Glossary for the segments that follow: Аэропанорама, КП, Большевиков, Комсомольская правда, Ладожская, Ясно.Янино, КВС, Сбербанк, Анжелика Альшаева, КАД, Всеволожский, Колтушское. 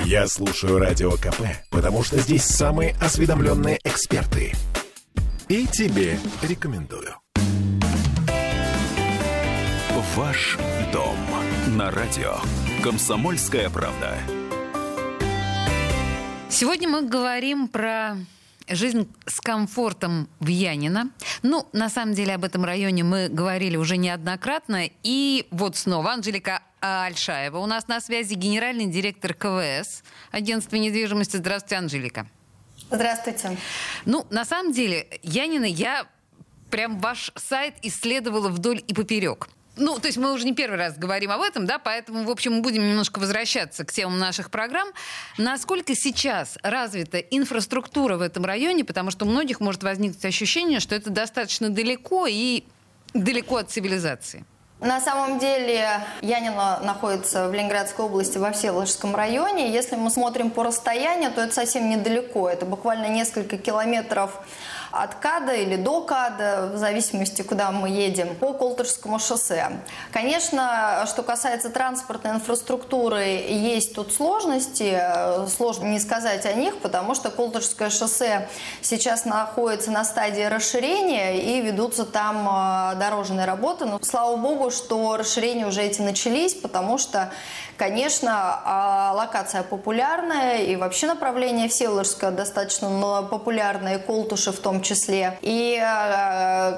Я слушаю Радио КП, потому что здесь самые осведомленные эксперты. И тебе рекомендую. Ваш дом на радио. Комсомольская правда. Сегодня мы говорим про жизнь с комфортом в Янино. Ну, на самом деле, об этом районе мы говорили уже неоднократно. И вот снова Анжелика Альшаева. У нас на связи генеральный директор КВС, агентства недвижимости. Здравствуйте, Анжелика. Здравствуйте. Ну, на самом деле, Янино, я прям ваш сайт исследовала вдоль и поперек. Ну, то есть мы уже не первый раз говорим об этом, да, поэтому, в общем, мы будем немножко возвращаться к темам наших программ. Насколько сейчас развита инфраструктура в этом районе, потому что у многих может возникнуть ощущение, что это достаточно далеко и далеко от цивилизации. На самом деле Янино находится в Ленинградской области во Всеволожском районе. Если мы смотрим по расстоянию, то это совсем недалеко. Это буквально несколько километров от КАДа или до КАДа, в зависимости, куда мы едем, по Колтушскому шоссе. Конечно, что касается транспортной инфраструктуры, есть тут сложности. Сложно не сказать о них, потому что Колтушское шоссе сейчас находится на стадии расширения и ведутся там дорожные работы. Но, слава богу, что расширения уже эти начались, потому что, конечно, локация популярная и вообще направление Всеволожское достаточно популярное, и Колтуши в том числе. И,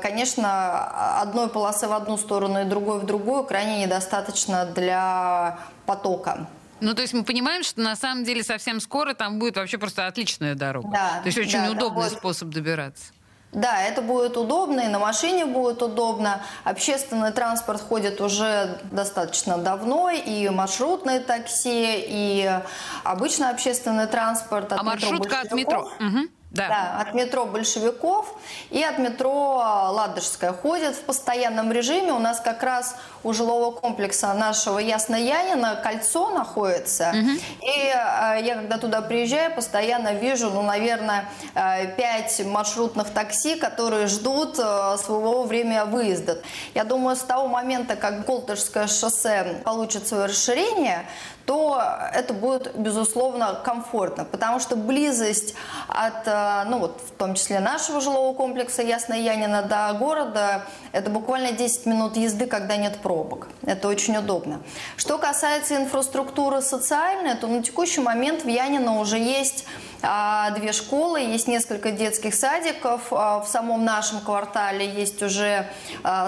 конечно, одной полосы в одну сторону и другой в другую крайне недостаточно для потока. Ну, то есть мы понимаем, что на самом деле совсем скоро там будет вообще просто отличная дорога. Да, то есть очень удобный способ добираться. Да, это будет удобно, и на машине будет удобно. Общественный транспорт ходит уже достаточно давно, и маршрутные такси, и обычный общественный транспорт. А маршрутка от метро? Угу. Да. Да, от метро Большевиков и от метро Ладожская ходят в постоянном режиме. У нас как раз у жилого комплекса нашего Ясно.Янино кольцо находится. Угу. И я, когда туда приезжаю, постоянно вижу, ну, наверное, 5 маршрутных такси, которые ждут своего времени выезда. Я думаю, с того момента, как Колтушское шоссе получит свое расширение, то это будет, безусловно, комфортно, потому что близость от, ну вот, в том числе нашего жилого комплекса Ясно.Янино до города, это буквально 10 минут езды, когда нет пробок. Это очень удобно. Что касается инфраструктуры социальной, то на текущий момент в Янино уже есть 2 школы, есть несколько детских садиков. В самом нашем квартале есть уже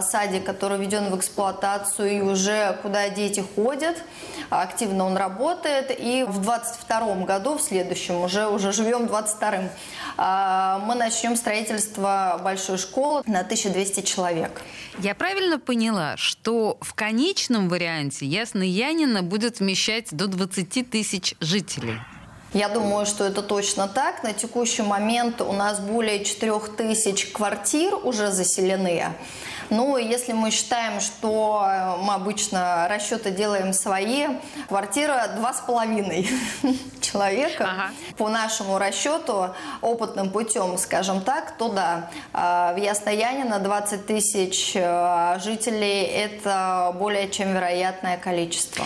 садик, который введен в эксплуатацию, и уже куда дети ходят, активно он работает. И в 22-м году, в следующем, уже живем 22-м, мы начнем строительство большой школы на 1200 человек. Я правильно поняла, что в конечном варианте Ясно.Янино будет вмещать до 20 тысяч жителей? Я думаю, что это точно так. На текущий момент у нас более 4000 квартир уже заселены. Ну, если мы считаем, что мы обычно расчеты делаем свои, квартира 2,5 человека. Ага. По нашему расчету, опытным путем, скажем так, то да, в Ясно.Янино 20 тысяч жителей – это более чем вероятное количество.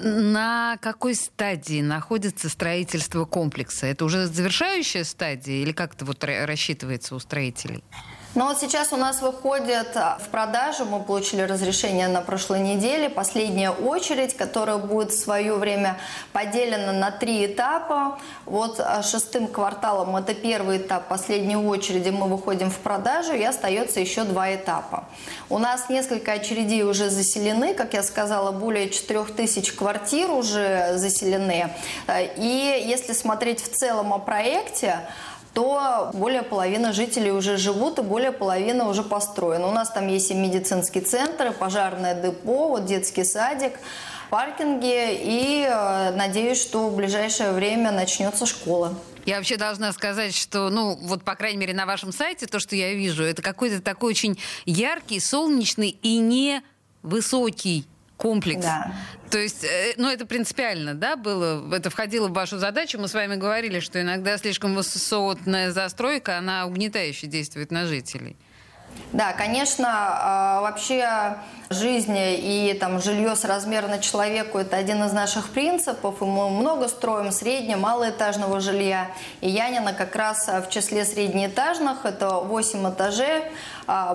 На какой стадии находится строительство комплекса? Это уже завершающая стадия или как это вот рассчитывается у строителей? Ну вот сейчас у нас выходит в продажу, мы получили разрешение на прошлой неделе, последняя очередь, которая будет в свое время поделена на 3 этапа. Вот 6-м кварталом, это первый этап, последней очереди мы выходим в продажу, и остается еще 2 этапа. У нас несколько очередей уже заселены, как я сказала, более 4000 квартир уже заселены. И если смотреть в целом о проекте, то более половины жителей уже живут и более половины уже построено. У нас там есть и медицинский центр, и пожарное депо, вот детский садик, паркинги. И надеюсь, что в ближайшее время начнется школа. Я вообще должна сказать, что, ну, вот, по крайней мере, на вашем сайте то, что я вижу, это какой-то такой очень яркий, солнечный и невысокий комплекс. Да. То есть, ну, это принципиально, да, было, это входило в вашу задачу. Мы с вами говорили, что иногда слишком высотная застройка, она угнетающе действует на жителей. Да, конечно, вообще жизнь и там жилье соразмерно человеку – это один из наших принципов. И мы много строим средне-, малоэтажного жилья. И Янина как раз в числе среднеэтажных – это 8 этажей.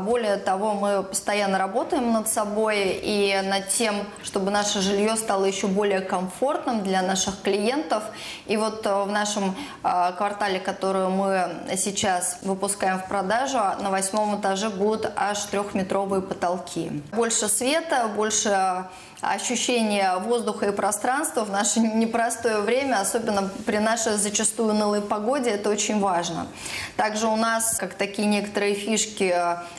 Более того, мы постоянно работаем над собой и над тем, чтобы наше жилье стало еще более комфортным для наших клиентов. И вот в нашем квартале, который мы сейчас выпускаем в продажу, на 8 этаже будут аж 3-метровые потолки. Больше света, больше ощущения воздуха и пространства в наше непростое время, особенно при нашей зачастую унылой погоде, это очень важно. Также у нас, как такие некоторые фишки,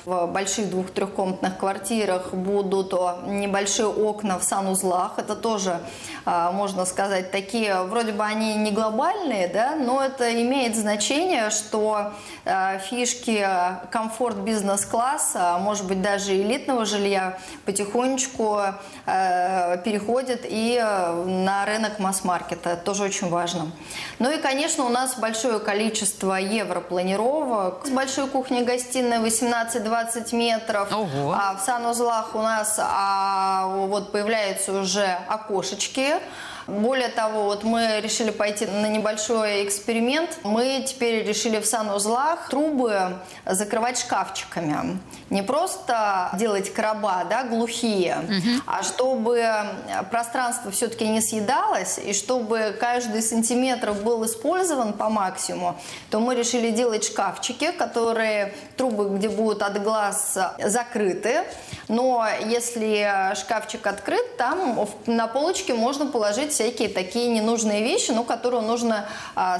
в больших 2-3-комнатных квартирах будут небольшие окна в санузлах. Это тоже, можно сказать, такие, вроде бы они не глобальные, да, но это имеет значение, что фишки комфорт бизнес-класса, может быть, даже элитного жилья потихонечку переходит и на рынок масс-маркета. Это тоже очень важно. Ну и, конечно, у нас большое количество европланировок. С большой кухней-гостиной 18-20 метров. Ого. А в санузлах у нас вот появляются уже окошечки. Более того, вот мы решили пойти на небольшой эксперимент. Мы теперь решили в санузлах трубы закрывать шкафчиками. Не просто делать короба, да, глухие, а чтобы пространство все-таки не съедалось и чтобы каждый сантиметр был использован по максимуму, то мы решили делать шкафчики, которые трубы, где будут от глаз, закрыты. Но если шкафчик открыт, там на полочке можно положить всякие такие ненужные вещи, ну, которые нужно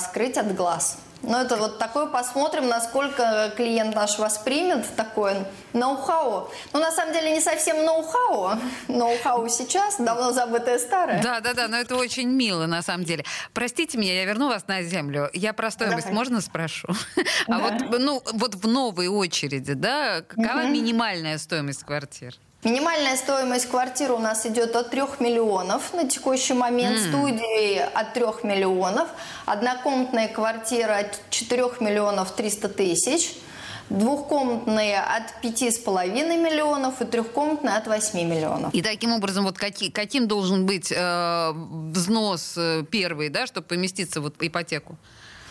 скрыть от глаз. Ну, это вот такое, посмотрим, насколько клиент наш воспримет такое ноу-хау. Ну, на самом деле, не совсем ноу-хау. Ноу-хау сейчас, давно забытое старое. Да, но это очень мило, на самом деле. Простите меня, я верну вас на землю. Я про стоимость можно спрошу? Да. А вот, вот в новой очереди, да, какова минимальная стоимость квартир? Минимальная стоимость квартиры у нас идет от 3 миллионов на текущий момент, студии от 3 миллионов, однокомнатная квартира от 4 миллионов 300 тысяч, двухкомнатные от 5,5 миллионов и трехкомнатные от 8 миллионов. И таким образом, вот каким должен быть взнос первый, да, чтобы поместиться вот, в ипотеку?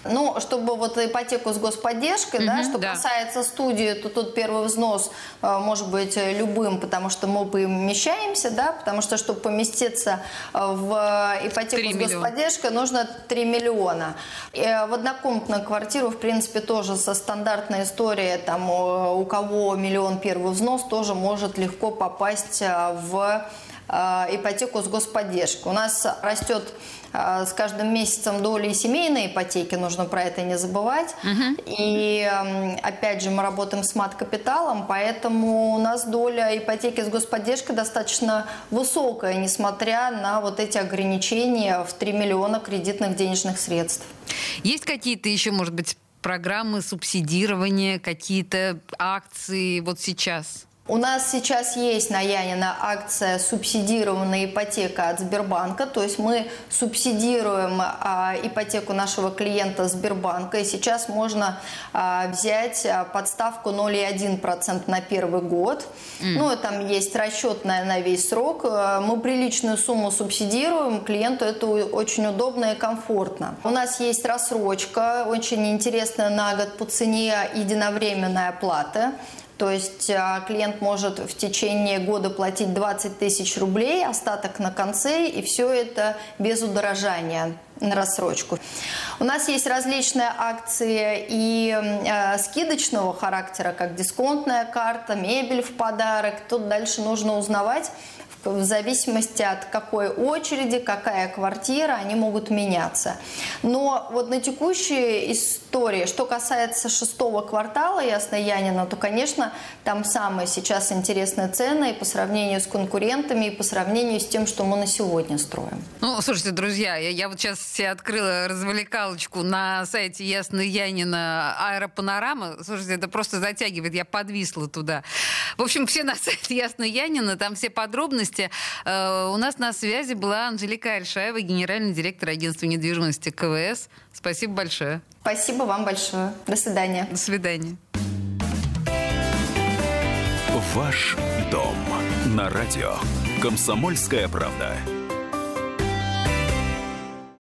Ну, чтобы вот ипотеку с господдержкой, да, что касается студии, то тут первый взнос может быть любым, потому что мы помещаемся, да, потому что, чтобы поместиться в ипотеку с господдержкой, нужно 3 миллиона. И в однокомнатную квартиру, в принципе, тоже со стандартной историей, там, у кого миллион первый взнос, тоже может легко попасть в ипотеку с господдержкой. У нас растет с каждым месяцем доли семейной ипотеки, нужно про это не забывать. И опять же мы работаем с мат-капиталом, поэтому у нас доля ипотеки с господдержкой достаточно высокая, несмотря на вот эти ограничения в 3 миллиона кредитных денежных средств. Есть какие-то еще, может быть, программы субсидирования, какие-то акции вот сейчас? У нас сейчас есть на Янина акция «Субсидированная ипотека» от Сбербанка. То есть мы субсидируем ипотеку нашего клиента Сбербанка. И сейчас можно взять подставку 0,1% на первый год. Ну, и там есть расчетная на весь срок. Мы приличную сумму субсидируем. Клиенту это очень удобно и комфортно. У нас есть рассрочка, очень интересная, на год по цене единовременной оплаты. То есть клиент может в течение года платить 20 тысяч рублей, остаток на конце, и все это без удорожания на рассрочку. У нас есть различные акции и скидочного характера, как дисконтная карта, мебель в подарок. Тут дальше нужно узнавать, в зависимости от какой очереди, какая квартира, они могут меняться. Но вот на текущей истории, что касается 6-го квартала Ясно.Янина, то, конечно, там самые сейчас интересные цены и по сравнению с конкурентами, и по сравнению с тем, что мы на сегодня строим. Ну, слушайте, друзья, я вот сейчас себе открыла развлекалочку на сайте Ясно.Янина Аэропанорама. Слушайте, это просто затягивает, я подвисла туда. В общем, все на сайте Ясно.Янина, там все подробности. У нас на связи была Анжелика Альшаева, генеральный директор агентства недвижимости КВС. Спасибо большое. Спасибо вам большое. До свидания. До свидания. «Ваш дом» на радио «Комсомольская правда».